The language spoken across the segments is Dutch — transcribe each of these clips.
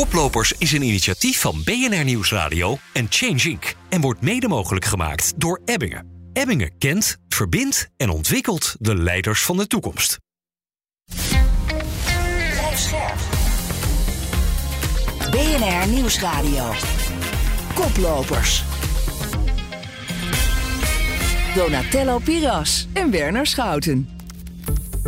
Koplopers is een initiatief van BNR Nieuwsradio en Change Inc. en wordt mede mogelijk gemaakt door Ebbingen. Ebbingen kent, verbindt en ontwikkelt de leiders van de toekomst. Blijf scherp. BNR Nieuwsradio. Koplopers. Donatello Piras en Werner Schouten.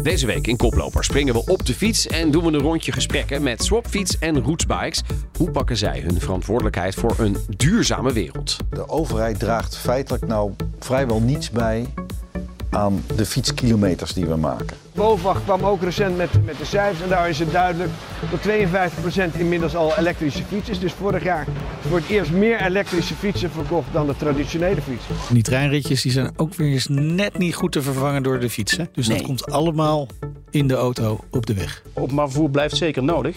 Deze week in Koploper springen we op de fiets en doen we een rondje gesprekken met Swapfiets en Roetz Bikes. Hoe pakken zij hun verantwoordelijkheid voor een duurzame wereld? De overheid draagt feitelijk nou vrijwel niets bij aan de fietskilometers die we maken. BOVAG kwam ook recent met de cijfers en daar is het duidelijk dat 52% inmiddels al elektrische fietsers. Dus vorig jaar voor het eerst meer elektrische fietsen verkocht dan de traditionele fietsen. Die treinritjes die zijn ook weer eens net niet goed te vervangen door de fietsen. Dus dat komt allemaal in de auto op de weg. Openbaar vervoer blijft zeker nodig.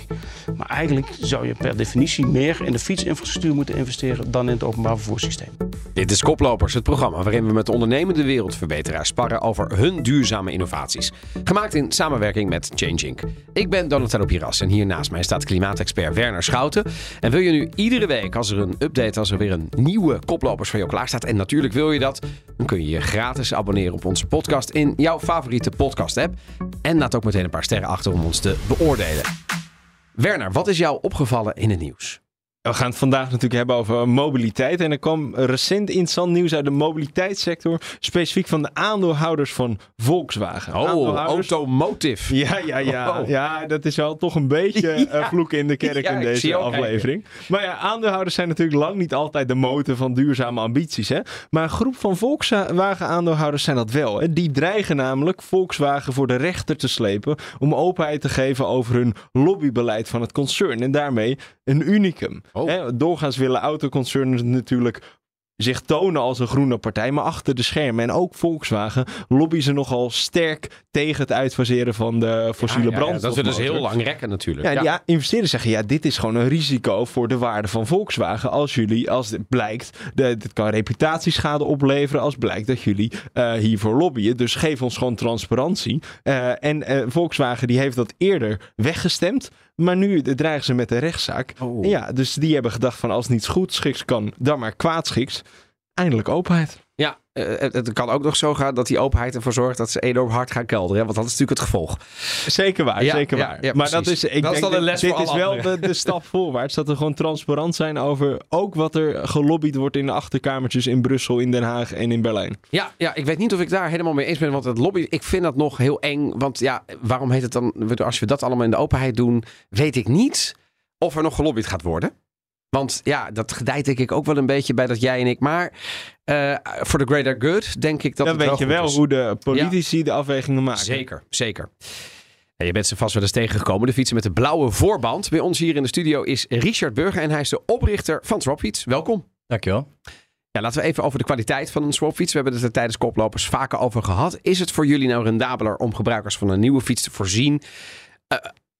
Maar eigenlijk zou je per definitie meer in de fietsinfrastructuur moeten investeren dan in het openbaar vervoerssysteem. Dit is Koplopers, het programma waarin we met de ondernemende wereldverbeteraars sparren over hun duurzame innovaties. Gemaakt in samenwerking met Change Inc. Ik ben Donatello Piras en hier naast mij staat klimaatexpert Werner Schouten. En wil je nu iedere week als er weer een nieuwe Koplopers voor jou klaarstaat, en natuurlijk wil je dat, dan kun je je gratis abonneren op onze podcast in jouw favoriete podcast-app. En laat ook meteen een paar sterren achter om ons te beoordelen. Werner, wat is jou opgevallen in het nieuws? We gaan het vandaag natuurlijk hebben over mobiliteit. En er kwam recent interessant nieuws uit de mobiliteitssector. Specifiek van de aandeelhouders van Volkswagen. Oh, automotive. Ja. Oh. Ja, dat is wel toch een beetje vloeken in de kerk in deze aflevering. Maar ja, aandeelhouders zijn natuurlijk lang niet altijd de motor van duurzame ambities. Hè? Maar een groep van Volkswagen aandeelhouders zijn dat wel. Hè? Die dreigen namelijk Volkswagen voor de rechter te slepen om openheid te geven over hun lobbybeleid van het concern. En daarmee een unicum. Doorgaans willen autoconcerns natuurlijk zich tonen als een groene partij, maar achter de schermen. En ook Volkswagen lobbyen ze nogal sterk tegen het uitfaseren van de fossiele brandstof. Dat ze dus heel lang rekken natuurlijk. Die investeerders zeggen, dit is gewoon een risico voor de waarde van Volkswagen. Als dit blijkt, dit kan reputatieschade opleveren als blijkt dat jullie hiervoor lobbyen. Dus geef ons gewoon transparantie. En Volkswagen die heeft dat eerder weggestemd. Maar nu dreigen ze met de rechtszaak. Oh. Ja, dus die hebben gedacht van als niets goed schiks kan, dan maar kwaad schiks. Eindelijk openheid. Ja, het kan ook nog zo gaan dat die openheid ervoor zorgt dat ze enorm hard gaan kelderen. Want dat is natuurlijk het gevolg. Zeker waar. Ja, maar dit is wel de stap voorwaarts. Dat we gewoon transparant zijn over ook wat er gelobbyd wordt in de achterkamertjes in Brussel, in Den Haag en in Berlijn. Ja, ik weet niet of ik daar helemaal mee eens ben. Want het lobby, ik vind dat nog heel eng. Want waarom heet het dan, als we dat allemaal in de openheid doen, weet ik niet of er nog gelobbyd gaat worden. Want dat gedijt denk ik ook wel een beetje bij dat jij en ik. Maar voor de greater good denk ik dat dan het wel goed is. Dan weet je wel hoe de politici de afwegingen maken. Zeker. En je bent ze vast wel eens tegengekomen. De fietsen met de blauwe voorband. Bij ons hier in de studio is Richard Burger. En hij is de oprichter van Swapfiets. Welkom. Dankjewel. Ja, laten we even over de kwaliteit van een Swapfiets. We hebben het er tijdens Koplopers vaker over gehad. Is het voor jullie nou rendabeler om gebruikers van een nieuwe fiets te voorzien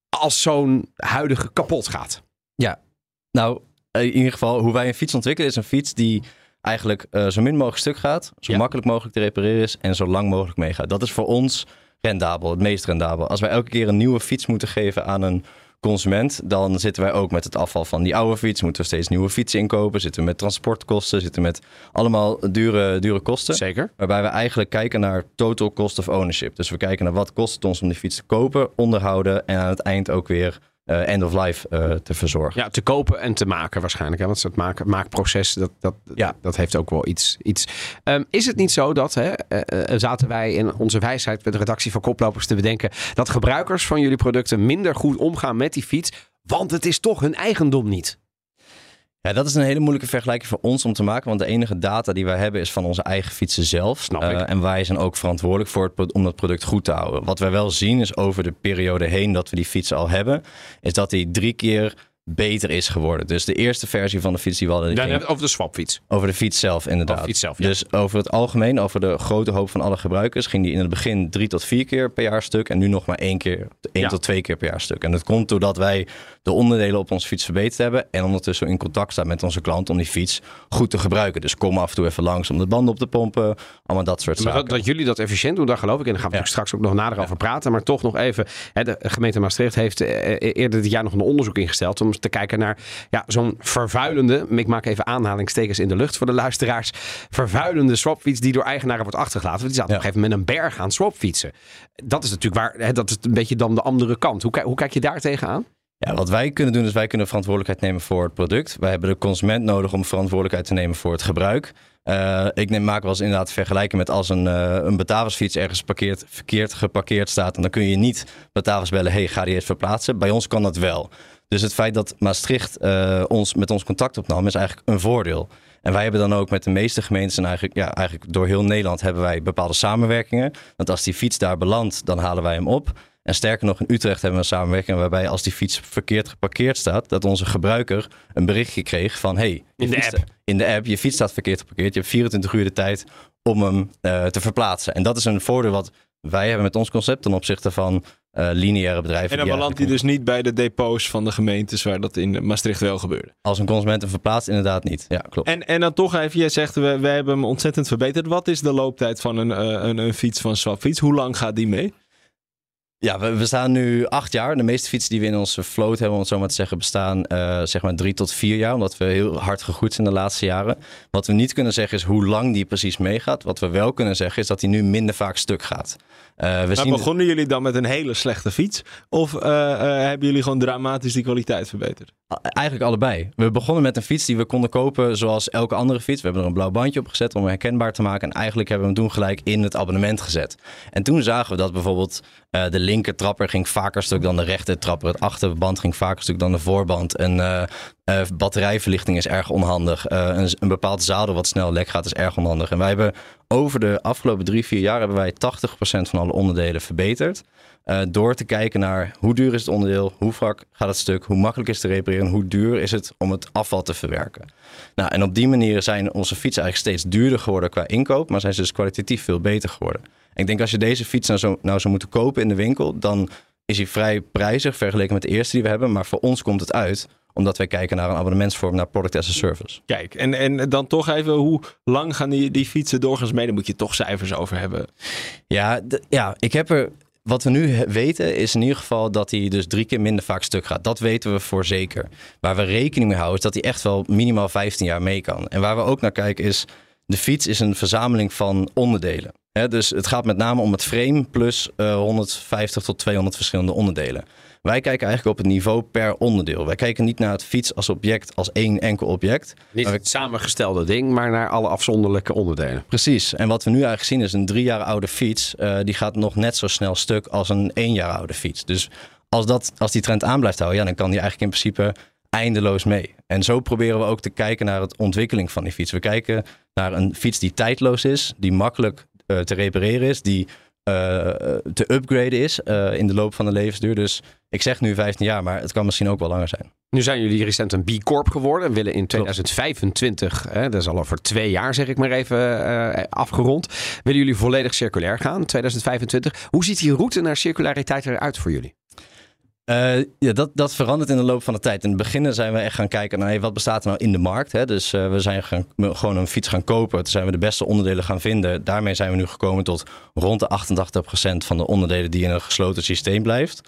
als zo'n huidige kapot gaat? Ja, nou, in ieder geval, hoe wij een fiets ontwikkelen is een fiets die eigenlijk zo min mogelijk stuk gaat, zo makkelijk mogelijk te repareren is en zo lang mogelijk meegaat. Dat is voor ons rendabel, het meest rendabel. Als wij elke keer een nieuwe fiets moeten geven aan een consument, dan zitten wij ook met het afval van die oude fiets. Moeten we steeds nieuwe fietsen inkopen, zitten we met transportkosten, zitten we met allemaal dure kosten. Zeker. Waarbij we eigenlijk kijken naar total cost of ownership. Dus we kijken naar wat kost het ons om die fiets te kopen, onderhouden en aan het eind ook weer end of life te verzorgen. Ja, te kopen en te maken waarschijnlijk. Hè? Want het maakproces, dat heeft ook wel iets. Is het niet zo dat, zaten wij in onze wijsheid met de redactie van Koplopers te bedenken, dat gebruikers van jullie producten minder goed omgaan met die fiets, want het is toch hun eigendom niet? Ja, dat is een hele moeilijke vergelijking voor ons om te maken, want de enige data die wij hebben is van onze eigen fietsen zelf. Snap ik. En wij zijn ook verantwoordelijk voor om dat product goed te houden. Wat wij wel zien is over de periode heen dat we die fietsen al hebben, is dat die 3 keer beter is geworden. Dus de eerste versie van de fiets die we hadden. Dan over de Swapfiets. Over de fiets zelf, inderdaad. Over de fiets zelf, ja. Dus over het algemeen, over de grote hoop van alle gebruikers, ging die in het begin 3 tot 4 keer per jaar stuk en nu nog maar 1 tot 2 keer per jaar stuk. En dat komt doordat wij de onderdelen op onze fiets verbeterd hebben en ondertussen in contact staan met onze klant om die fiets goed te gebruiken. Dus kom af en toe even langs om de banden op te pompen, allemaal dat soort zaken. Maar dat jullie dat efficiënt doen, daar geloof ik. En daar gaan we straks ook nog nader over praten. Maar toch nog even, de gemeente Maastricht heeft eerder dit jaar nog een onderzoek ingesteld om te kijken naar zo'n vervuilende, ik maak even aanhalingstekens in de lucht voor de luisteraars, vervuilende swapfiets die door eigenaren wordt achtergelaten. Want die zaten op een gegeven moment een berg aan swapfietsen. Dat is natuurlijk waar, dat is een beetje dan de andere kant. Hoe kijk je daar tegenaan? Ja, wat wij kunnen doen is wij kunnen verantwoordelijkheid nemen voor het product. Wij hebben de consument nodig om verantwoordelijkheid te nemen voor het gebruik. Ik maak wel eens inderdaad vergelijken met als een Batavusfiets ergens verkeerd geparkeerd staat. En dan kun je niet Batavus bellen, ga die eens verplaatsen. Bij ons kan dat wel. Dus het feit dat Maastricht met ons contact opnam is eigenlijk een voordeel. En wij hebben dan ook met de meeste gemeentes en eigenlijk door heel Nederland hebben wij bepaalde samenwerkingen. Want als die fiets daar belandt, dan halen wij hem op. En sterker nog, in Utrecht hebben we een samenwerking waarbij als die fiets verkeerd geparkeerd staat, dat onze gebruiker een berichtje kreeg van in de app, je fiets staat verkeerd geparkeerd. Je hebt 24 uur de tijd om hem te verplaatsen. En dat is een voordeel wat wij hebben met ons concept ten opzichte van lineaire bedrijven. En dan belandt hij dus niet bij de depots van de gemeentes waar dat in Maastricht wel gebeurde. Als een consument hem verplaatst, inderdaad niet. Ja, klopt. En dan toch even, jij zegt, we hebben hem ontzettend verbeterd. Wat is de looptijd van een fiets van Swapfiets? Hoe lang gaat die mee? Ja, we staan nu 8 jaar. De meeste fietsen die we in onze vloot hebben, om het zo maar te zeggen, bestaan 3 tot 4 jaar. Omdat we heel hard gegroeid zijn de laatste jaren. Wat we niet kunnen zeggen is hoe lang die precies meegaat. Wat we wel kunnen zeggen is dat die nu minder vaak stuk gaat. Begonnen jullie dan met een hele slechte fiets? Of hebben jullie gewoon dramatisch die kwaliteit verbeterd? Eigenlijk allebei. We begonnen met een fiets die we konden kopen zoals elke andere fiets. We hebben er een blauw bandje op gezet om hem herkenbaar te maken. En eigenlijk hebben we hem toen gelijk in het abonnement gezet. En toen zagen we dat bijvoorbeeld de linker trapper ging vaker stuk dan de rechter trapper. Het achterband ging vaker stuk dan de voorband. En batterijverlichting is erg onhandig. Een bepaald zadel wat snel lek gaat is erg onhandig. En wij hebben over de afgelopen 3-4 jaar hebben wij 80% van alle onderdelen verbeterd. Door te kijken naar hoe duur is het onderdeel, hoe vaak gaat het stuk, hoe makkelijk is het te repareren, hoe duur is het om het afval te verwerken. Nou, en op die manier zijn onze fietsen eigenlijk steeds duurder geworden qua inkoop, maar zijn ze dus kwalitatief veel beter geworden. En ik denk als je deze fiets nou zou moeten kopen in de winkel, dan is hij vrij prijzig vergeleken met de eerste die we hebben, maar voor ons komt het uit omdat wij kijken naar een abonnementsvorm, naar product as a service. Kijk, en dan toch even, hoe lang gaan die fietsen doorgaans mee? Daar moet je toch cijfers over hebben. Wat we nu weten is in ieder geval dat hij dus 3 keer minder vaak stuk gaat. Dat weten we voor zeker. Waar we rekening mee houden is dat hij echt wel minimaal 15 jaar mee kan. En waar we ook naar kijken is, de fiets is een verzameling van onderdelen. Dus het gaat met name om het frame plus 150 tot 200 verschillende onderdelen. Wij kijken eigenlijk op het niveau per onderdeel. Wij kijken niet naar het fiets als object, als één enkel object. Niet het samengestelde ding, maar naar alle afzonderlijke onderdelen. Precies. En wat we nu eigenlijk zien is een 3 jaar oude fiets. Die gaat nog net zo snel stuk als een 1 jaar oude fiets. Dus als die trend aan blijft houden, dan kan die eigenlijk in principe eindeloos mee. En zo proberen we ook te kijken naar de ontwikkeling van die fiets. We kijken naar een fiets die tijdloos is, die makkelijk te repareren is, die te upgraden is in de loop van de levensduur. Dus ik zeg nu 15 jaar, maar het kan misschien ook wel langer zijn. Nu zijn jullie recent een B-corp geworden en willen in 2025, dat is al over 2 jaar zeg ik maar even afgerond, willen jullie volledig circulair gaan, 2025. Hoe ziet die route naar circulariteit eruit voor jullie? Dat verandert in de loop van de tijd. In het begin zijn we echt gaan kijken naar wat bestaat er nou in de markt. Hè? Dus we zijn gewoon een fiets gaan kopen. Toen zijn we de beste onderdelen gaan vinden. Daarmee zijn we nu gekomen tot rond de 88% van de onderdelen die in een gesloten systeem blijft.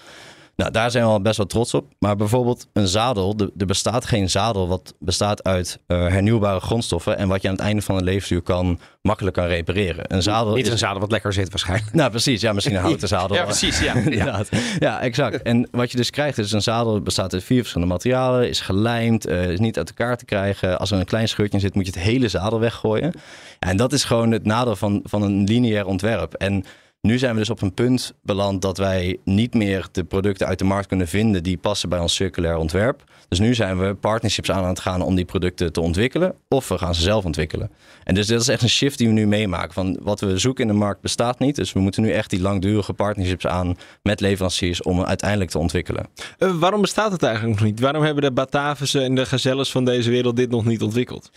Nou, daar zijn we al best wel trots op. Maar bijvoorbeeld een zadel. Er bestaat geen zadel wat bestaat uit hernieuwbare grondstoffen en wat je aan het einde van een levensduur makkelijk kan repareren. Een zadel niet een zadel wat lekker zit waarschijnlijk. Nou, precies. Ja, misschien een houten zadel. Ja, precies. Ja, inderdaad. Ja, exact. En wat je dus krijgt is een zadel bestaat uit 4 verschillende materialen, is gelijmd, is niet uit elkaar te krijgen. Als er een klein scheurtje in zit, moet je het hele zadel weggooien. En dat is gewoon het nadeel van een lineair ontwerp. En nu zijn we dus op een punt beland dat wij niet meer de producten uit de markt kunnen vinden die passen bij ons circulair ontwerp. Dus nu zijn we partnerships aan het gaan om die producten te ontwikkelen of we gaan ze zelf ontwikkelen. En dus dat is echt een shift die we nu meemaken. Van wat we zoeken in de markt bestaat niet. Dus we moeten nu echt die langdurige partnerships aan met leveranciers om uiteindelijk te ontwikkelen. Waarom bestaat het eigenlijk nog niet? Waarom hebben de Batavussen en de Gazelles van deze wereld dit nog niet ontwikkeld?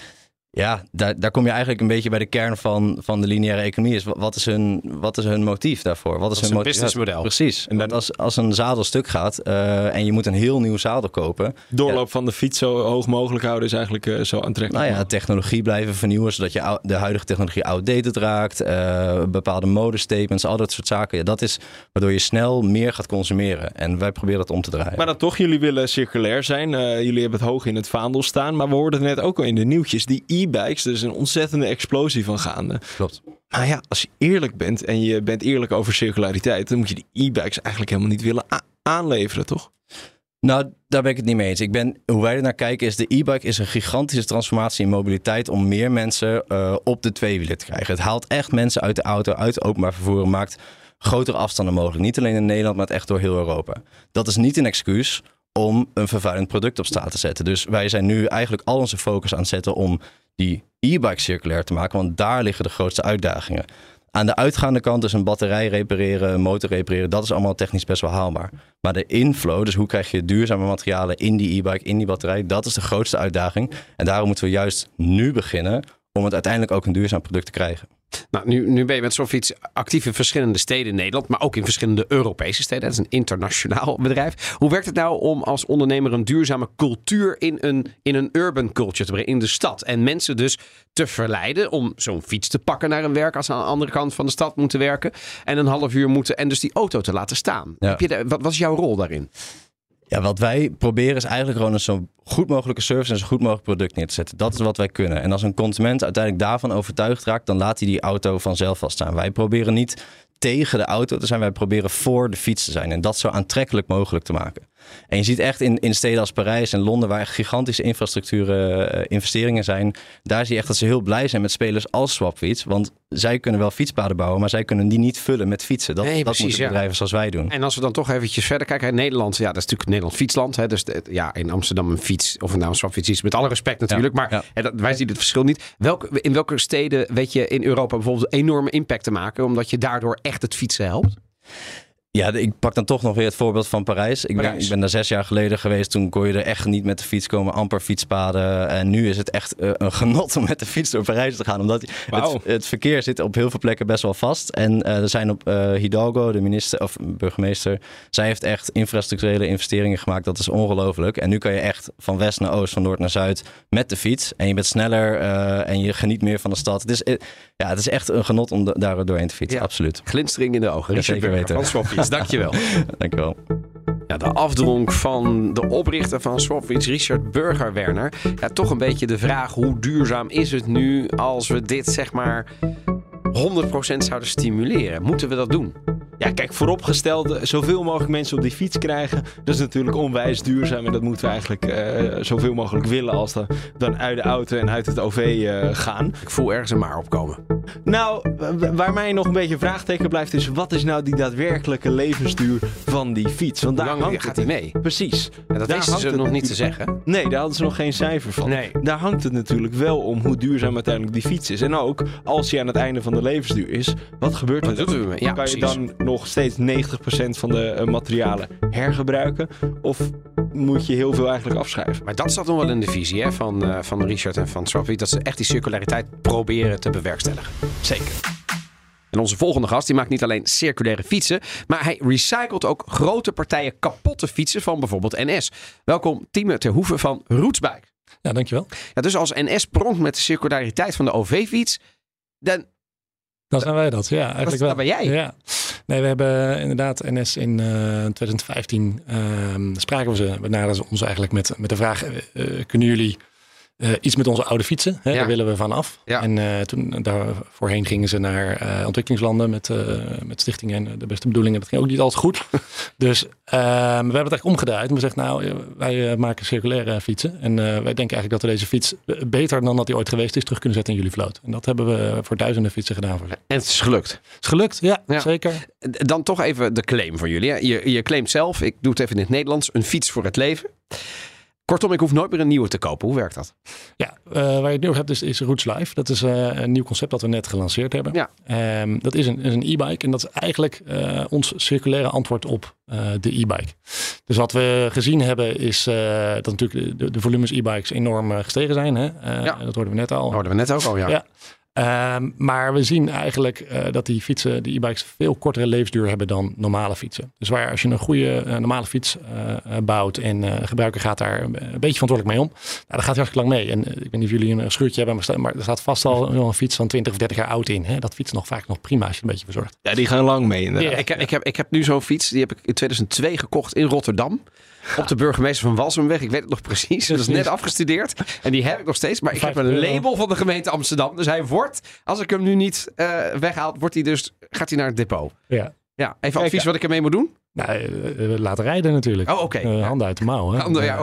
Ja, daar kom je eigenlijk een beetje bij de kern van de lineaire economie. Is, wat is hun motief daarvoor? Wat is hun businessmodel? Ja, precies. En dan, als een zadel stuk gaat en je moet een heel nieuw zadel kopen. Doorloop van de fiets zo hoog mogelijk houden is eigenlijk zo aantrekkelijk. Nou ja, technologie blijven vernieuwen zodat je de huidige technologie outdated raakt. Bepaalde modestatements, al dat soort zaken. Ja, dat is waardoor je snel meer gaat consumeren. En wij proberen dat om te draaien. Maar dan toch, jullie willen circulair zijn. Jullie hebben het hoog in het vaandel staan. Maar we hoorden het net ook al in de nieuwtjes. Die e-bikes, er is een ontzettende explosie van gaande. Klopt. Nou ja, als je eerlijk bent en je bent eerlijk over circulariteit, dan moet je die e-bikes eigenlijk helemaal niet willen aanleveren, toch? Nou, daar ben ik het niet mee eens. Hoe wij er naar kijken is, de e-bike is een gigantische transformatie in mobiliteit om meer mensen op de tweewielen te krijgen. Het haalt echt mensen uit de auto, uit het openbaar vervoer en maakt grotere afstanden mogelijk. Niet alleen in Nederland, maar echt door heel Europa. Dat is niet een excuus om een vervuilend product op straat te zetten. Dus wij zijn nu eigenlijk al onze focus aan het zetten om die e-bike circulair te maken, want daar liggen de grootste uitdagingen. Aan de uitgaande kant, dus een batterij repareren, een motor repareren, dat is allemaal technisch best wel haalbaar. Maar de inflow, dus hoe krijg je duurzame materialen in die e-bike, in die batterij, dat is de grootste uitdaging. En daarom moeten we juist nu beginnen om het uiteindelijk ook een duurzaam product te krijgen. Nou, nu ben je met Swapfiets actief in verschillende steden in Nederland, maar ook in verschillende Europese steden. Dat is een internationaal bedrijf. Hoe werkt het nou om als ondernemer een duurzame cultuur in een urban culture te brengen, in de stad? En mensen dus te verleiden om zo'n fiets te pakken naar een werk als ze aan de andere kant van de stad moeten werken en een half uur moeten en dus die auto te laten staan. Ja. Wat is jouw rol daarin? Ja, wat wij proberen is eigenlijk gewoon een zo goed mogelijke service en zo goed mogelijk product neer te zetten. Dat is wat wij kunnen. En als een consument uiteindelijk daarvan overtuigd raakt, dan laat hij die auto vanzelf vaststaan. Wij proberen niet tegen de auto te zijn, wij proberen voor de fiets te zijn. En dat zo aantrekkelijk mogelijk te maken. En je ziet echt in steden als Parijs en Londen, waar echt gigantische infrastructuren investeringen zijn, daar zie je echt dat ze heel blij zijn met spelers als Swapfiets. Want zij kunnen wel fietspaden bouwen, maar zij kunnen die niet vullen met fietsen. Dat moeten bedrijven zoals wij doen. En als we dan toch eventjes verder kijken in Nederland. Ja, dat is natuurlijk Nederland fietsland. Hè, dus in Amsterdam een fiets of een Swapfiets is met alle respect natuurlijk. Ja, maar ja. Wij zien het verschil niet. In welke steden weet je in Europa bijvoorbeeld een enorme impact te maken, omdat je daardoor echt het fietsen helpt? Ja, ik pak dan toch nog weer het voorbeeld van Parijs. Ik ben daar 6 jaar geleden geweest. Toen kon je er echt niet met de fiets komen. Amper fietspaden. En nu is het echt een genot om met de fiets door Parijs te gaan. Omdat het verkeer zit op heel veel plekken best wel vast. En er zijn op Hidalgo, de minister of burgemeester. Zij heeft echt infrastructurele investeringen gemaakt. Dat is ongelooflijk. En nu kan je echt van west naar oost, van noord naar zuid met de fiets. En je bent sneller en je geniet meer van de stad. Het is echt een genot om daar doorheen te fietsen. Ja. Absoluut. Glinstering in de ogen. Richard Burger van Swapfiets. Dankjewel. Dankjewel. Ja, de afdronk van de oprichter van Swapfiets, Richard Burger, Werner. Ja, toch een beetje de vraag, hoe duurzaam is het nu als we dit 100% zouden stimuleren? Moeten we dat doen? Ja, kijk, vooropgesteld, zoveel mogelijk mensen op die fiets krijgen. Dat is natuurlijk onwijs duurzaam en dat moeten we eigenlijk zoveel mogelijk willen als we dan uit de auto en uit het OV gaan. Ik voel ergens een maar opkomen. Nou, waar mij nog een beetje een vraagteken blijft is, wat is nou die daadwerkelijke levensduur van die fiets? Want daar gaat hij mee. Precies. En dat wisten ze nog niet te zeggen. Nee, daar hadden ze nog geen cijfer van. Nee. Daar hangt het natuurlijk wel om hoe duurzaam uiteindelijk die fiets is. En ook, als hij aan het einde van de levensduur is, wat gebeurt er dan? Ja, kan je dan nog steeds 90% van de materialen hergebruiken? Of moet je heel veel eigenlijk afschrijven? Maar dat zat nog wel in de visie van Richard en van Swapfiets, dat ze echt die circulariteit proberen te bewerkstelligen. Zeker. En onze volgende gast, die maakt niet alleen circulaire fietsen, maar hij recycelt ook grote partijen kapotte fietsen van bijvoorbeeld NS. Welkom Tiemen Ter Hoeven van Roetz Bikes. Ja, dankjewel. Ja, dus als NS pronkt met de circulariteit van de OV-fiets, dan zijn wij dat, ja. Eigenlijk wel. Dat ben jij. Ja. Nee, we hebben inderdaad NS in 2015 spraken we ze, benaderen ons eigenlijk met de vraag, kunnen jullie iets met onze oude fietsen? Hè? Ja. Daar willen we van af. Ja. En toen daarvoorheen gingen ze naar ontwikkelingslanden met stichtingen en de beste bedoelingen. Dat ging ook niet altijd goed. Dus we hebben het eigenlijk omgedraaid. We zeggen, wij maken circulaire fietsen. En wij denken eigenlijk dat we deze fiets beter dan dat die ooit geweest is terug kunnen zetten in jullie vloot. En dat hebben we voor duizenden fietsen gedaan. En het is gelukt. Het is gelukt, ja, zeker. Dan toch even de claim van jullie. Je claimt zelf, ik doe het even in het Nederlands, een fiets voor het leven. Kortom, ik hoef nooit meer een nieuwe te kopen. Hoe werkt dat? Ja, waar je het nu over hebt is Roetz Live. Dat is een nieuw concept dat we net gelanceerd hebben. Ja. Dat is een e-bike en dat is eigenlijk ons circulaire antwoord op de e-bike. Dus wat we gezien hebben is dat natuurlijk de volumes e-bikes enorm gestegen zijn. Hè? Ja. Dat hoorden we net al. Ja. Maar we zien eigenlijk dat die fietsen, die e-bikes, veel kortere levensduur hebben dan normale fietsen. Dus waar als je een goede normale fiets bouwt en gebruiker gaat daar een beetje verantwoordelijk mee om, daar gaat hij hartstikke lang mee. En ik weet niet of jullie een schuurtje hebben, maar er staat vast al een fiets van 20 of 30 jaar oud in. Hè? Dat fietst nog vaak nog prima als je een beetje verzorgt. Ja, die gaan lang mee. Ja. Ik heb nu zo'n fiets, die heb ik in 2002 gekocht in Rotterdam. Ja. Op de burgemeester van Walsumweg. Ik weet het nog precies. Dat is net afgestudeerd. En die heb ik nog steeds. Maar ik heb een label van de gemeente Amsterdam. Dus hij wordt, als ik hem nu niet weghaal, gaat hij naar het depot. Ja. Ja, even advies wat ik ermee moet doen? Nou, laten rijden natuurlijk. Oh, oké. Handen uit de mouw. Hè?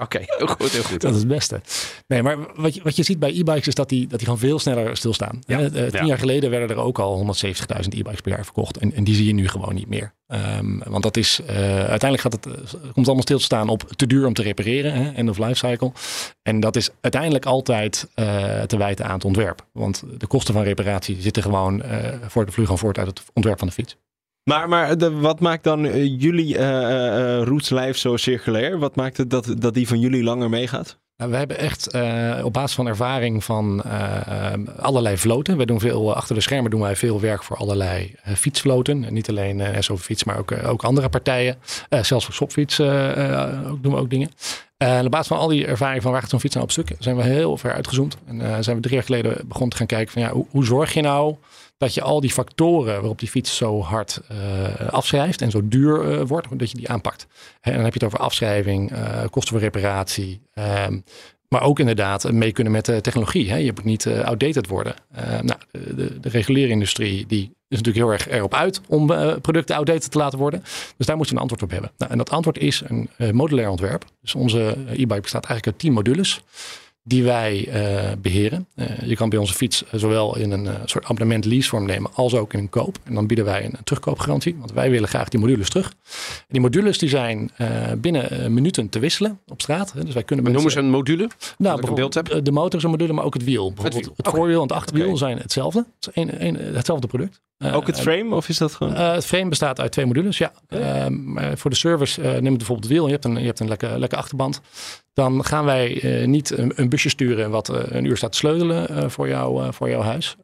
Oké. Heel goed. Dat is het beste. Nee, maar wat je ziet bij e-bikes is dat die gewoon veel sneller stilstaan. Ja. 10 jaar geleden werden er ook al 170.000 e-bikes per jaar verkocht. En die zie je nu gewoon niet meer. Want dat is uiteindelijk komt het allemaal stil te staan op te duur om te repareren. Hè? End of life cycle. En dat is uiteindelijk altijd te wijten aan het ontwerp. Want de kosten van reparatie zitten gewoon voort uit het ontwerp van de fiets. Maar wat maakt dan jullie Roetz Live zo circulair? Wat maakt het dat die van jullie langer meegaat? We hebben echt op basis van ervaring van allerlei vloten. We doen veel achter de schermen doen wij veel werk voor allerlei fietsvloten. En niet alleen SOV-fiets, maar ook andere partijen. Zelfs voor Swapfiets doen we ook dingen. En op basis van al die ervaring van waar gaat zo'n fiets nou op stuk, zijn we heel ver uitgezoomd. En zijn we 3 jaar geleden begonnen te gaan kijken van hoe zorg je nou dat je al die factoren waarop die fiets zo hard afschrijft en zo duur wordt, dat je die aanpakt. En dan heb je het over afschrijving, kosten voor reparatie. Maar ook inderdaad mee kunnen met de technologie. Hè? Je moet niet outdated worden. De reguliere industrie die is natuurlijk heel erg erop uit om producten outdated te laten worden. Dus daar moeten we een antwoord op hebben. Nou, en dat antwoord is een modulair ontwerp. Dus onze e-bike bestaat eigenlijk uit 10 modules. Die wij beheren. Je kan bij onze fiets zowel in een soort abonnement leasevorm nemen als ook in een koop. En dan bieden wij een terugkoopgarantie. Want wij willen graag die modules terug. En die modules die zijn binnen minuten te wisselen op straat. Dus wij kunnen noemen ze een module? Nou, bijvoorbeeld de motor is een module, maar ook het wiel. Bijvoorbeeld het voorwiel en het achterwiel zijn hetzelfde. Het is hetzelfde product. Ook het frame of is dat gewoon? Het frame bestaat uit 2 modules, ja. Voor de service neem bijvoorbeeld het wiel. Je hebt een lekker achterband. Dan gaan wij niet een busje sturen wat een uur staat te sleutelen voor jouw huis.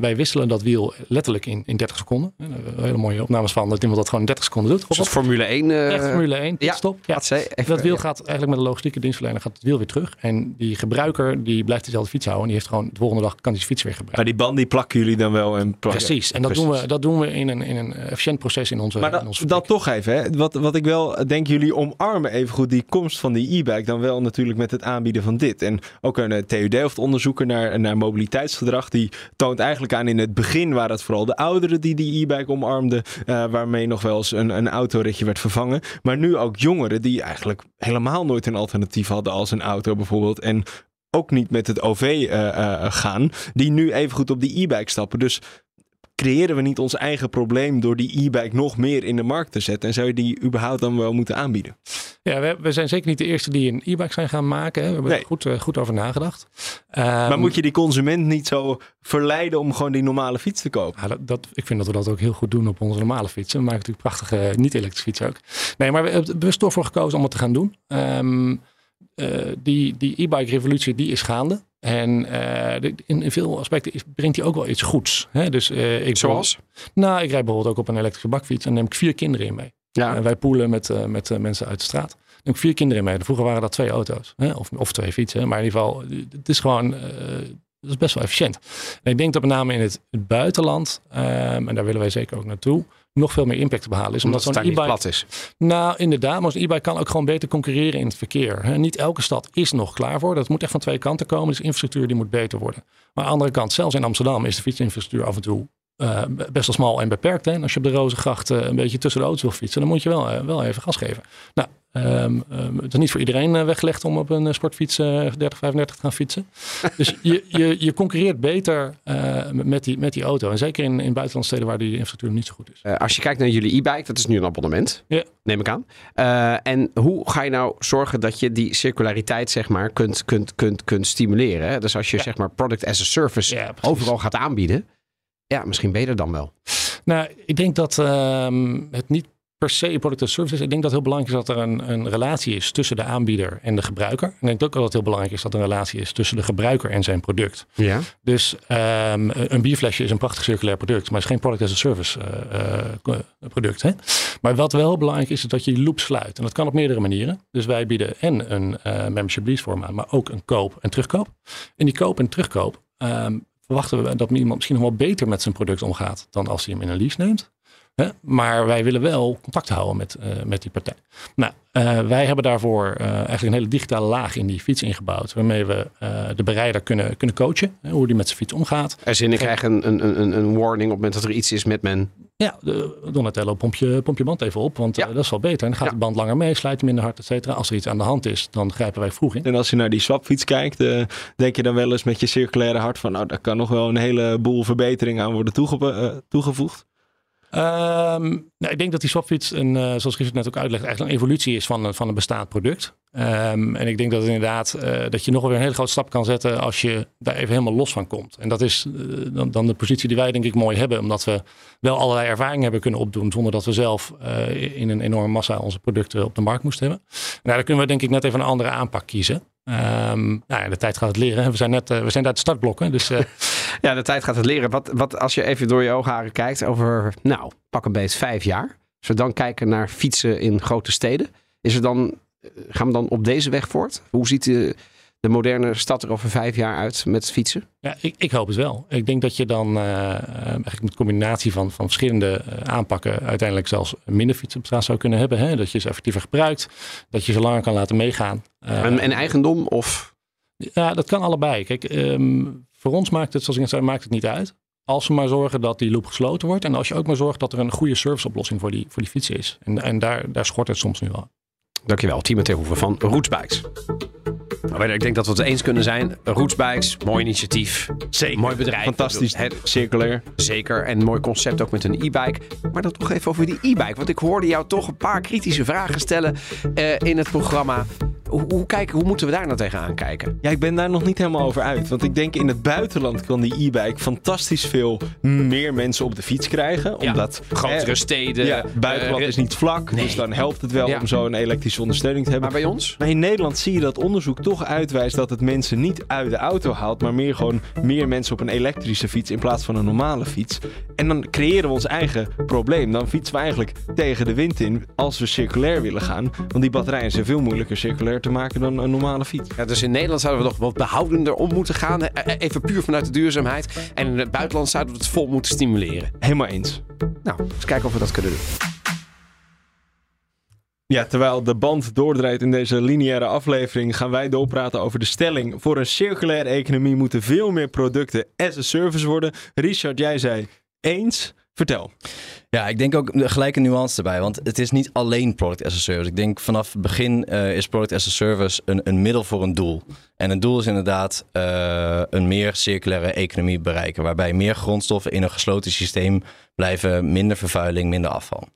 Wij wisselen dat wiel letterlijk in 30 seconden. Hele mooie opnames van dat iemand dat gewoon in 30 seconden doet. Dus Formule 1. Echt Formule 1, stop. Ja. Dat wiel gaat eigenlijk met de logistieke dienstverlener gaat het wiel weer terug. En die gebruiker die blijft dezelfde fiets houden. En die heeft gewoon de volgende dag kan die fiets weer gebruiken. Maar die band die plakken jullie dan wel. Precies. En dat doen we in een efficiënt proces in onze fabriek. Maar dat toch even. Hè? Wat ik wel denk, jullie omarmen evengoed die komst van die e-bike dan wel natuurlijk met het aanbieden van dit. En ook een TU Delft onderzoeker naar mobiliteitsgedrag. Die toont eigenlijk aan in het begin waren het vooral de ouderen die e-bike omarmden. Waarmee nog wel eens een autoritje werd vervangen. Maar nu ook jongeren die eigenlijk helemaal nooit een alternatief hadden als een auto bijvoorbeeld. En ook niet met het OV gaan. Die nu evengoed op die e-bike stappen. Dus creëren we niet ons eigen probleem door die e-bike nog meer in de markt te zetten? En zou je die überhaupt dan wel moeten aanbieden? Ja, we zijn zeker niet de eerste die een e-bike zijn gaan maken. Hè. We hebben er goed over nagedacht. Maar moet je die consument niet zo verleiden om gewoon die normale fiets te kopen? Ja, ik vind dat we dat ook heel goed doen op onze normale fietsen. We maken natuurlijk prachtige niet-elektrische fietsen ook. Nee, maar we hebben er bewust voor gekozen om het te gaan doen. Die e-bike revolutie die is gaande. En in veel aspecten brengt hij ook wel iets goeds. Hè? Dus, zoals? Ik rijd bijvoorbeeld ook op een elektrische bakfiets en neem ik 4 kinderen in mee. Ja. Wij poelen met mensen uit de straat. Neem ik 4 kinderen in mee. Vroeger waren dat 2 auto's. Hè? Of 2 fietsen. Maar in ieder geval, het is gewoon dat is best wel efficiënt. En ik denk dat met name in het buitenland, en daar willen wij zeker ook naartoe, nog veel meer impact te behalen is. Omdat zo'n e-bike plat is. Nou, inderdaad. Maar zo'n e-bike kan ook gewoon beter concurreren in het verkeer. Niet elke stad is nog klaar voor. Dat moet echt van 2 kanten komen. Dus infrastructuur die moet beter worden. Maar aan de andere kant, zelfs in Amsterdam is de fietsinfrastructuur af en toe best wel smal en beperkt. Hè? En als je op de Rozengracht een beetje tussen de auto's wil fietsen, dan moet je wel even gas geven. Nou, het is niet voor iedereen weggelegd om op een sportfiets 30, 35 te gaan fietsen. Dus je concurreert beter met die auto. En zeker in buitenlandse steden waar die infrastructuur niet zo goed is. Als je kijkt naar jullie e-bike, dat is nu een abonnement, neem ik aan. En hoe ga je nou zorgen dat je die circulariteit zeg maar kunt stimuleren? Hè? Dus als je zeg maar product as a service overal gaat aanbieden, ja, misschien beter dan wel. Nou, ik denk dat het niet per se product of service. Ik denk dat het heel belangrijk is dat er een relatie is tussen de aanbieder en de gebruiker. En ik denk ook dat het heel belangrijk is dat er een relatie is tussen de gebruiker en zijn product. Ja. Dus een bierflesje is een prachtig circulair product, maar het is geen product as a service product. Hè? Maar wat wel belangrijk is dat je die loop sluit. En dat kan op meerdere manieren. Dus wij bieden en een membership lease vorm aan, maar ook een koop en terugkoop. En die koop en terugkoop verwachten we dat iemand misschien nog wel beter met zijn product omgaat dan als hij hem in een lease neemt. Maar wij willen wel contact houden met die partij. Nou, wij hebben daarvoor eigenlijk een hele digitale laag in die fiets ingebouwd. Waarmee we de berijder kunnen coachen. Hoe die met zijn fiets omgaat. Er zin in krijgen een warning op het moment dat er iets is met men. Ja, Donatello, pomp je band even op. Want dat is wel beter. En dan gaat de band langer mee, slijt minder hard, et cetera. Als er iets aan de hand is, dan grijpen wij vroeg in. En als je naar die swapfiets kijkt, denk je dan wel eens met je circulaire hart van, nou, daar kan nog wel een heleboel verbetering aan worden toegevoegd? Nou, ik denk dat die swapfiets, zoals Richard net ook uitlegt, eigenlijk een evolutie is van een bestaand product. En ik denk dat inderdaad dat je nog wel weer een hele grote stap kan zetten als je daar even helemaal los van komt. En dat is dan de positie die wij denk ik mooi hebben. Omdat we wel allerlei ervaringen hebben kunnen opdoen zonder dat we zelf in een enorme massa onze producten op de markt moesten hebben. En daar kunnen we denk ik net even een andere aanpak kiezen. De tijd gaat het leren. We zijn uit de startblokken. Dus, ja, de tijd gaat het leren. Wat als je even door je oogharen kijkt over, nou, pak een beetje 5 jaar. Als we dan kijken naar fietsen in grote steden. Gaan we dan op deze weg voort? Hoe ziet de moderne stad er over 5 jaar uit met fietsen? Ja, ik hoop het wel. Ik denk dat je dan eigenlijk met combinatie van verschillende aanpakken uiteindelijk zelfs minder fietsen op straat zou kunnen hebben. Hè? Dat je ze effectiever gebruikt. Dat je ze langer kan laten meegaan. En eigendom of? Ja, dat kan allebei. Kijk, voor ons maakt het, zoals ik net zei, maakt het niet uit. Als we maar zorgen dat die loop gesloten wordt. En als je ook maar zorgt dat er een goede serviceoplossing voor die fietsen is. En daar schort het soms nu wel. Dankjewel, Tiemen Ter Hoeven van Roetz Bikes. Ik denk dat we het eens kunnen zijn. Roetz Bikes, mooi initiatief. Zeker. Mooi bedrijf. Fantastisch. Circulair. Zeker. En mooi concept ook met een e-bike. Maar dan toch even over die e-bike. Want ik hoorde jou toch een paar kritische vragen stellen in het programma. Hoe moeten we daar nou tegenaan kijken? Ja, ik ben daar nog niet helemaal over uit. Want ik denk in het buitenland kan die e-bike fantastisch veel meer mensen op de fiets krijgen. Omdat grotere steden. Ja, buitenland is niet vlak. Nee. Dus dan helpt het wel om zo'n elektrische ondersteuning te hebben. Maar bij ons? Maar in Nederland zie je dat onderzoek toch uitwijst dat het mensen niet uit de auto haalt. Maar meer gewoon meer mensen op een elektrische fiets in plaats van een normale fiets. En dan creëren we ons eigen probleem. Dan fietsen we eigenlijk tegen de wind in als we circulair willen gaan. Want die batterijen zijn veel moeilijker circulair te maken dan een normale fiets. Ja, dus in Nederland zouden we toch wat behoudender om moeten gaan. Even puur vanuit de duurzaamheid. En in het buitenland zouden we het vol moeten stimuleren. Helemaal eens. Nou, eens kijken of we dat kunnen doen. Ja, terwijl de band doordraait in deze lineaire aflevering gaan wij doorpraten over de stelling. Voor een circulaire economie moeten veel meer producten as a service worden. Richard, jij zei eens. Vertel. Ja, ik denk ook gelijk een nuance erbij. Want het is niet alleen product as a service. Ik denk vanaf het begin is product as a service een middel voor een doel. En het doel is inderdaad een meer circulaire economie bereiken. Waarbij meer grondstoffen in een gesloten systeem blijven. Minder vervuiling, minder afval.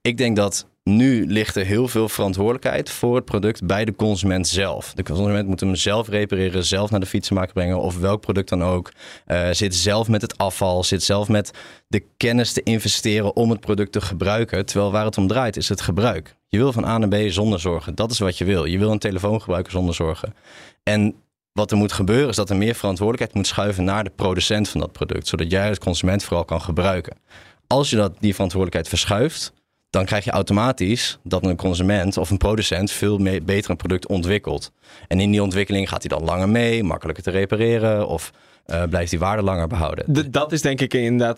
Ik denk dat nu ligt er heel veel verantwoordelijkheid voor het product bij de consument zelf. De consument moet hem zelf repareren, zelf naar de fietsenmaker brengen of welk product dan ook. Zit zelf met het afval, zit zelf met de kennis te investeren om het product te gebruiken. Terwijl waar het om draait is het gebruik. Je wil van A naar B zonder zorgen. Dat is wat je wil. Je wil een telefoon gebruiken zonder zorgen. En wat er moet gebeuren is dat er meer verantwoordelijkheid moet schuiven naar de producent van dat product. Zodat jij als consument vooral kan gebruiken. Als je die verantwoordelijkheid verschuift, dan krijg je automatisch dat een consument of een producent veel beter een product ontwikkelt. En in die ontwikkeling gaat hij dan langer mee, makkelijker te repareren of blijft die waarde langer behouden. Dat is denk ik inderdaad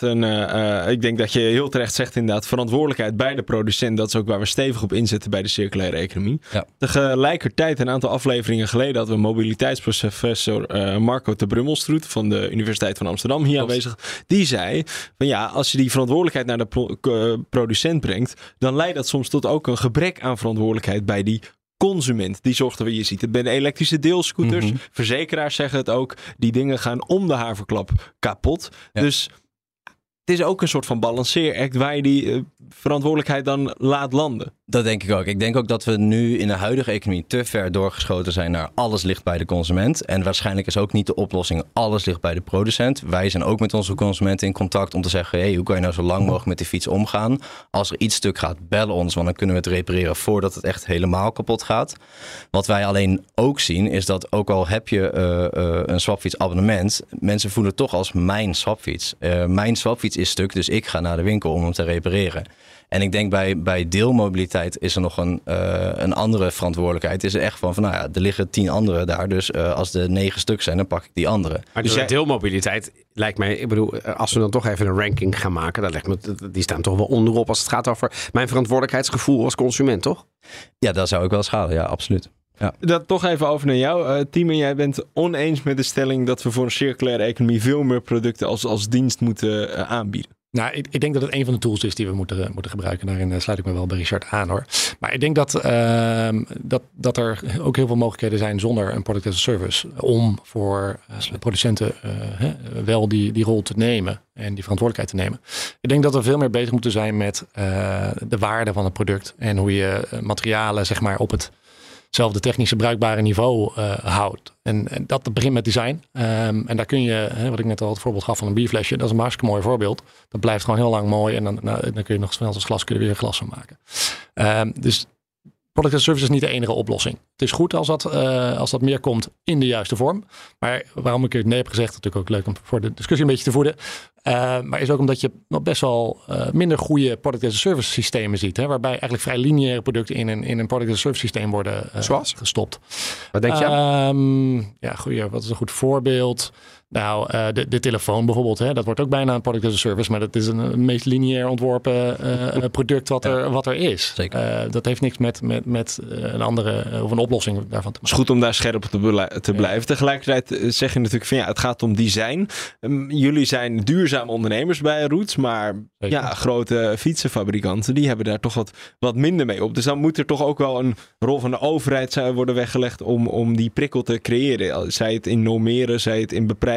ik denk dat je heel terecht zegt inderdaad, verantwoordelijkheid bij de producent. Dat is ook waar we stevig op inzetten bij de circulaire economie. Ja. Tegelijkertijd, een aantal afleveringen geleden, hadden we mobiliteitsprofessor Marco te Brömmelstroet van de Universiteit van Amsterdam hier aanwezig. Die zei van ja, als je die verantwoordelijkheid naar de producent brengt, dan leidt dat soms tot ook een gebrek aan verantwoordelijkheid bij die consument. Die zorgt er, je ziet het bij de elektrische deelscooters. Mm-hmm. Verzekeraars zeggen het ook. Die dingen gaan om de haverklap kapot. Ja. Dus het is ook een soort van balanceeract waar je die verantwoordelijkheid dan laat landen. Dat denk ik ook. Ik denk ook dat we nu in de huidige economie te ver doorgeschoten zijn naar alles ligt bij de consument. En waarschijnlijk is ook niet de oplossing alles ligt bij de producent. Wij zijn ook met onze consumenten in contact om te zeggen, hey, hoe kan je nou zo lang mogelijk met die fiets omgaan? Als er iets stuk gaat, bel ons, want dan kunnen we het repareren voordat het echt helemaal kapot gaat. Wat wij alleen ook zien is dat ook al heb je een Swapfiets abonnement, mensen voelen het toch als mijn Swapfiets. Mijn Swapfiets is stuk, dus ik ga naar de winkel om hem te repareren. En ik denk bij deelmobiliteit is er nog een andere verantwoordelijkheid. Is er echt van nou ja, er liggen 10 anderen daar. Dus als er 9 stuk zijn, dan pak ik die andere. Maar dus deelmobiliteit lijkt mij, ik bedoel, als we dan toch even een ranking gaan maken, dan lijkt me, die staan toch wel onderop als het gaat over mijn verantwoordelijkheidsgevoel als consument, toch? Ja, daar zou ik wel schalen. Ja, absoluut. Ja. Dat toch even over naar jou. Tiemen, jij bent oneens met de stelling dat we voor een circulaire economie veel meer producten als dienst moeten aanbieden. Nou, ik denk dat het een van de tools is die we moeten gebruiken. Daarin sluit ik me wel bij Richard aan hoor. Maar ik denk dat er ook heel veel mogelijkheden zijn zonder een product as a service. Om voor producenten wel die rol te nemen en die verantwoordelijkheid te nemen. Ik denk dat we veel meer bezig moeten zijn met de waarde van het product. En hoe je materialen zeg maar op hetzelfde technische bruikbare niveau houdt. En dat begint met design. En daar kun je, wat ik net al het voorbeeld gaf van een bierflesje, dat is een hartstikke mooi voorbeeld. Dat blijft gewoon heel lang mooi en dan kun je nog snel als glas weer glas van maken. Dus product as a service is niet de enige oplossing. Het is goed als dat meer komt in de juiste vorm. Maar waarom ik het nee heb gezegd, natuurlijk ook leuk om voor de discussie een beetje te voeden. Maar is ook omdat je best wel minder goede product as a service systemen ziet. Hè, waarbij eigenlijk vrij lineaire producten in een product as a service systeem worden gestopt. Wat denk je aan? Wat is een goed voorbeeld? Nou, de telefoon bijvoorbeeld. Hè, dat wordt ook bijna een product as a service. Maar dat is een meest lineair ontworpen product wat er is. Zeker. Dat heeft niks met een andere of een oplossing daarvan te maken. Het is goed om daar scherp op te blijven. Ja. Tegelijkertijd zeg je natuurlijk van ja, het gaat om design. Jullie zijn duurzaam ondernemers bij Roetz, maar ja, grote fietsenfabrikanten die hebben daar toch wat minder mee op. Dus dan moet er toch ook wel een rol van de overheid worden weggelegd om die prikkel te creëren. Zij het in normeren, zij het in beprijzen.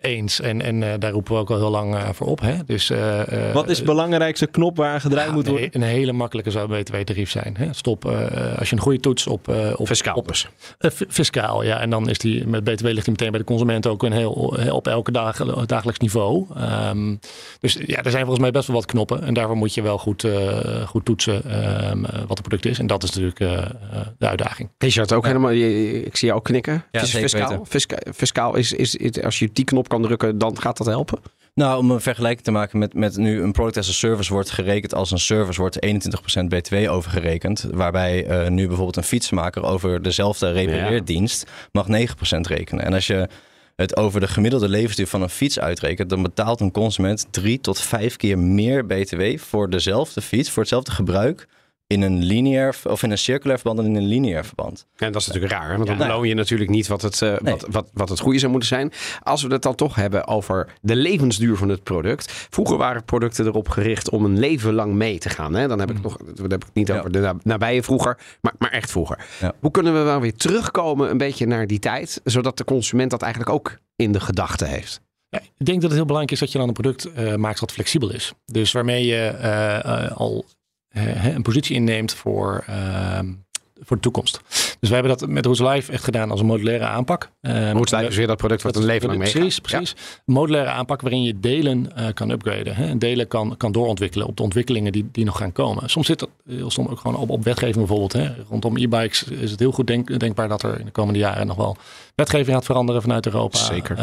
Eens. En daar roepen we ook al heel lang voor op. Hè? Dus, wat is de belangrijkste knop waar gedraaid moet worden? Een hele makkelijke zou btw-tarief zijn. Hè? Stop. Als je een goede toets op fiscaal. Fiscaal, ja. En dan is die met btw ligt die meteen bij de consument ook een heel op elke dagelijks niveau. Dus ja, er zijn volgens mij best wel wat knoppen. En daarvoor moet je wel goed toetsen wat het product is. En dat is natuurlijk de uitdaging. Richard, ook helemaal. Ik zie jou ook knikken. Ja, fiscaal. Fiscaal is als je die knop kan drukken, dan gaat dat helpen? Nou, om een vergelijking te maken met nu een product as a service wordt gerekend als een service, wordt 21% btw overgerekend. Waarbij nu bijvoorbeeld een fietsmaker over dezelfde repareerdienst mag 9% rekenen. En als je het over de gemiddelde levensduur van een fiets uitrekent, dan betaalt een consument 3 tot 5 keer meer btw voor dezelfde fiets, voor hetzelfde gebruik, in een lineair of in een circulair verband en in een lineair verband. En dat is natuurlijk raar, want dan beloon je natuurlijk niet wat het goede zou moeten zijn. Als we het dan toch hebben over de levensduur van het product. Vroeger waren producten erop gericht om een leven lang mee te gaan. Hè? Dan heb ik het niet over de nabije vroeger, maar echt vroeger. Ja. Hoe kunnen we wel weer terugkomen een beetje naar die tijd, zodat de consument dat eigenlijk ook in de gedachten heeft? Ja, ik denk dat het heel belangrijk is dat je dan een product maakt dat flexibel is. Dus waarmee je al een positie inneemt voor de toekomst. Dus wij hebben dat met Roetz Live echt gedaan als een modulaire aanpak. Roetz Live is weer dat product wat een leven lang meegaat. Precies. Ja. Modulaire aanpak waarin je delen kan upgraden. Hè? En delen kan doorontwikkelen op de ontwikkelingen die nog gaan komen. Soms zit dat heel soms ook gewoon op wetgeving bijvoorbeeld. Hè? Rondom e-bikes is het heel goed denkbaar dat er in de komende jaren nog wel wetgeving gaat veranderen vanuit Europa. Zeker.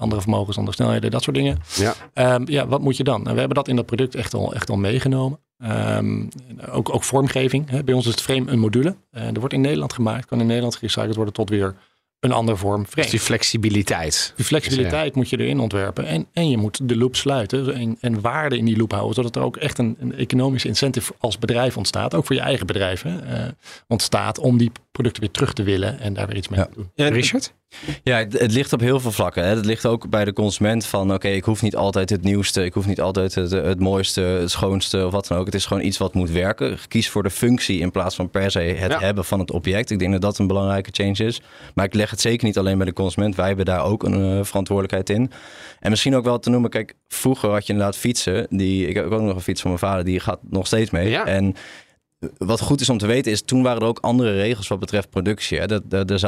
Andere vermogens, andere snelheden, dat soort dingen. Ja. Wat moet je dan? En we hebben dat in dat product echt al meegenomen. Ook vormgeving. Hè. Bij ons is het frame een module. Er wordt in Nederland gemaakt. Kan in Nederland gerecycled worden tot weer een andere vorm vreemd. Dus die flexibiliteit. Die flexibiliteit moet je erin ontwerpen. En je moet de loop sluiten en waarde in die loop houden. Zodat er ook echt een economisch incentive als bedrijf ontstaat. Ook voor je eigen bedrijven ontstaat om die producten weer terug te willen en daar weer iets mee te doen. Ja, Richard? Ja, het ligt op heel veel vlakken. Hè. Het ligt ook bij de consument van oké, ik hoef niet altijd het nieuwste, ik hoef niet altijd het mooiste, het schoonste of wat dan ook. Het is gewoon iets wat moet werken. Kies voor de functie in plaats van per se het hebben van het object. Ik denk dat dat een belangrijke change is. Maar ik leg het zeker niet alleen bij de consument. Wij hebben daar ook een verantwoordelijkheid in. En misschien ook wel te noemen, kijk, vroeger had je inderdaad fietsen. Ik heb ook nog een fiets van mijn vader, die gaat nog steeds mee. Ja. En wat goed is om te weten is, toen waren er ook andere regels wat betreft productie. Er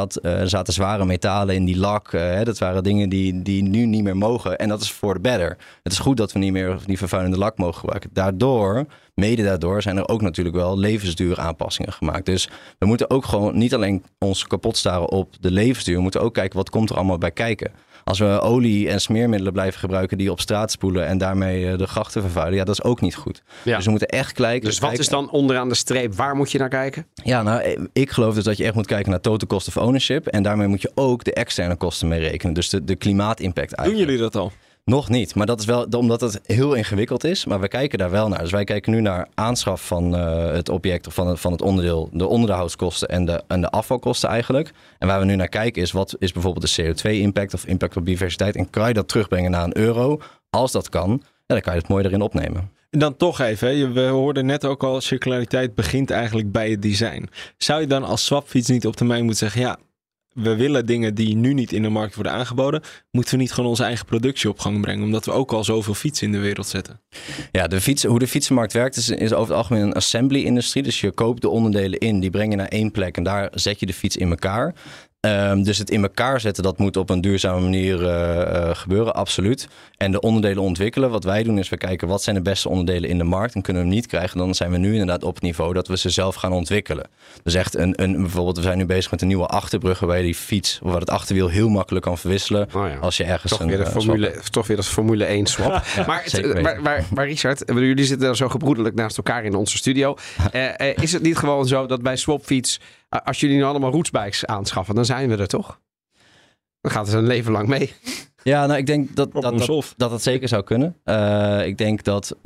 zaten zware metalen in die lak. Dat waren dingen die nu niet meer mogen. En dat is voor de better. Het is goed dat we niet meer die vervuilende lak mogen gebruiken. Mede daardoor zijn er ook natuurlijk wel levensduur aanpassingen gemaakt. Dus we moeten ook gewoon niet alleen ons kapot staren op de levensduur. We moeten ook kijken wat komt er allemaal bij kijken. Als we olie en smeermiddelen blijven gebruiken die op straat spoelen en daarmee de grachten vervuilen, dat is ook niet goed. Ja. Dus we moeten echt kijken. Dus wat is dan onderaan de streep? Waar moet je naar kijken? Ja, ik geloof dus dat je echt moet kijken naar total cost of ownership. En daarmee moet je ook de externe kosten mee rekenen. Dus de klimaatimpact eigenlijk. Doen jullie dat al? Nog niet, maar dat is wel omdat het heel ingewikkeld is. Maar we kijken daar wel naar. Dus wij kijken nu naar aanschaf van het object of van het onderdeel, de onderhoudskosten en de afvalkosten eigenlijk. En waar we nu naar kijken is, wat is bijvoorbeeld de CO2-impact of impact op biodiversiteit? En kan je dat terugbrengen naar €1? Als dat kan, dan kan je het mooi erin opnemen. En dan toch even, we hoorden net ook al, circulariteit begint eigenlijk bij het design. Zou je dan als Swapfiets niet op termijn moeten zeggen, ja, we willen dingen die nu niet in de markt worden aangeboden, moeten we niet gewoon onze eigen productie op gang brengen, omdat we ook al zoveel fietsen in de wereld zetten? Ja, hoe de fietsenmarkt werkt is over het algemeen een assembly-industrie. Dus je koopt de onderdelen in, die breng je naar één plek en daar zet je de fiets in elkaar. Dus het in elkaar zetten, dat moet op een duurzame manier gebeuren, absoluut. En de onderdelen ontwikkelen. Wat wij doen is, we kijken wat zijn de beste onderdelen in de markt. En kunnen we hem niet krijgen, dan zijn we nu inderdaad op het niveau dat we ze zelf gaan ontwikkelen. Dus echt bijvoorbeeld, we zijn nu bezig met een nieuwe achterbrug waarbij die fiets, of waar het achterwiel heel makkelijk kan verwisselen. Oh ja. Als je ergens toch weer dat Formule 1 swap. Maar Richard, jullie zitten daar zo gebroedelijk naast elkaar in onze studio. Is het niet gewoon zo dat bij Swapfiets, als jullie nu allemaal Roetz Bikes aanschaffen, dan zijn we er toch? Dan gaat het een leven lang mee. Ja, ik denk dat zeker zou kunnen. Ik denk dat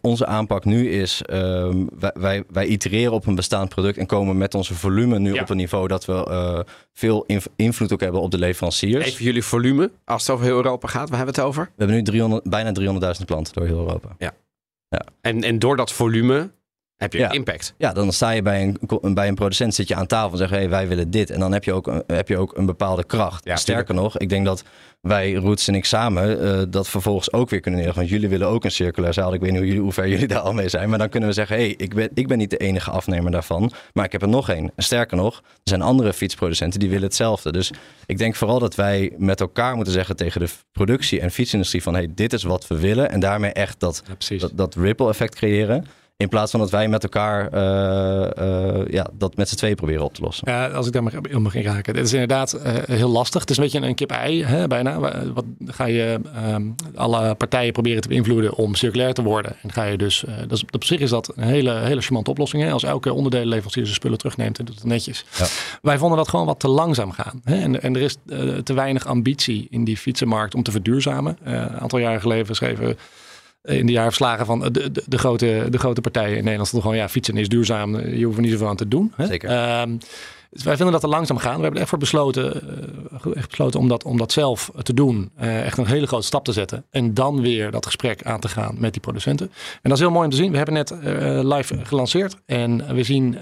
onze aanpak nu is, wij itereren op een bestaand product en komen met onze volume nu op een niveau dat we veel invloed ook hebben op de leveranciers. Even jullie volume, als het over heel Europa gaat, waar hebben we het over? We hebben nu bijna 300.000 klanten door heel Europa. Ja. En door dat volume heb je impact. Ja, dan sta je bij een producent, zit je aan tafel en zeg je, hey, wij willen dit. En dan heb je ook een bepaalde kracht. Ja, sterker nog, ik denk dat wij, Roetz en ik samen, dat vervolgens ook weer kunnen neerleggen. Want jullie willen ook een circulair zaal. Ik weet niet hoe ver jullie daar al mee zijn. Maar dan kunnen we zeggen, hey, ik ben niet de enige afnemer daarvan. Maar ik heb er nog één. Sterker nog, er zijn andere fietsproducenten die willen hetzelfde. Dus ik denk vooral dat wij met elkaar moeten zeggen tegen de productie en fietsindustrie van, hey, dit is wat we willen. En daarmee echt dat ripple effect creëren. In plaats van dat wij met elkaar dat met z'n tweeën proberen op te lossen. Ja, als ik daar mag inraken. Het is inderdaad heel lastig. Het is een beetje een kip-ei, hè, bijna. Wat ga je alle partijen proberen te beïnvloeden om circulair te worden? En ga je dus, op zich is dat een hele charmante oplossing. Hè, als elke onderdelenleverancier zijn spullen terugneemt en doet het netjes. Ja. Wij vonden dat gewoon wat te langzaam gaan. Hè, en er is te weinig ambitie in die fietsenmarkt om te verduurzamen. Een aantal jaren geleden schreven in de jaarverslagen van de grote partijen in Nederland stonden gewoon, fietsen is duurzaam. Je hoeft er niet zoveel aan te doen. Hè? Zeker. Dus wij vinden dat er langzaam gaan. We hebben er echt voor besloten om dat zelf te doen. Echt een hele grote stap te zetten. En dan weer dat gesprek aan te gaan met die producenten. En dat is heel mooi om te zien. We hebben net live gelanceerd. En we zien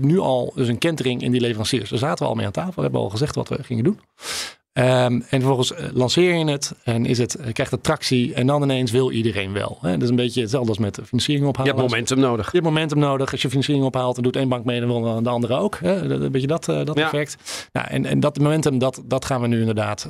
nu al dus een kentering in die leveranciers. Daar zaten we al mee aan tafel. We hebben al gezegd wat we gingen doen. En vervolgens lanceer je het en krijgt het tractie en dan ineens wil iedereen wel. Hè? Dat is een beetje hetzelfde als met financiering ophalen. Je hebt momentum nodig. Als je financiering ophaalt, dan doet één bank mee en dan wil de andere ook. Hè? Een beetje dat effect. Nou, en dat momentum, dat gaan we nu inderdaad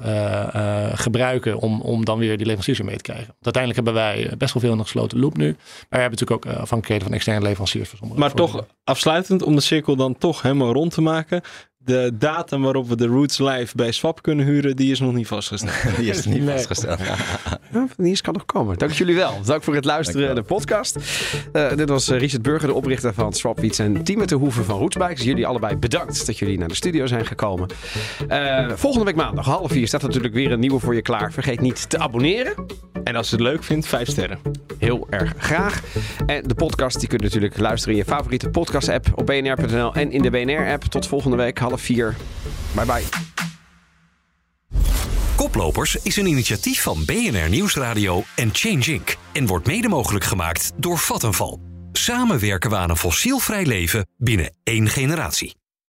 gebruiken om dan weer die leveranciers mee te krijgen. Want uiteindelijk hebben wij best wel veel in een gesloten loop nu. Maar we hebben natuurlijk ook afhankelijkheden van externe leveranciers. Maar toch, afsluitend om de cirkel dan toch helemaal rond te maken, de datum waarop we de Roetz Live bij Swap kunnen huren, die is nog niet vastgesteld. Die is niet vastgesteld. Ja, die kan nog komen. Dank jullie wel. Dank voor het luisteren naar de podcast. Dit was Richard Burger, de oprichter van Swapfiets en Tiemen Ter Hoeven van Roetz Bikes. Jullie allebei bedankt dat jullie naar de studio zijn gekomen. Volgende week maandag 15:30 staat natuurlijk weer een nieuwe voor je klaar. Vergeet niet te abonneren. En als je het leuk vindt, 5 sterren. Heel erg graag. En de podcast die kun je natuurlijk luisteren in je favoriete podcast-app op bnr.nl en in de BNR-app. Tot volgende week, 15:30. Bye bye. Koplopers is een initiatief van BNR Nieuwsradio en Change Inc. en wordt mede mogelijk gemaakt door Vattenfall. Samen werken we aan een fossielvrij leven binnen 1 generatie.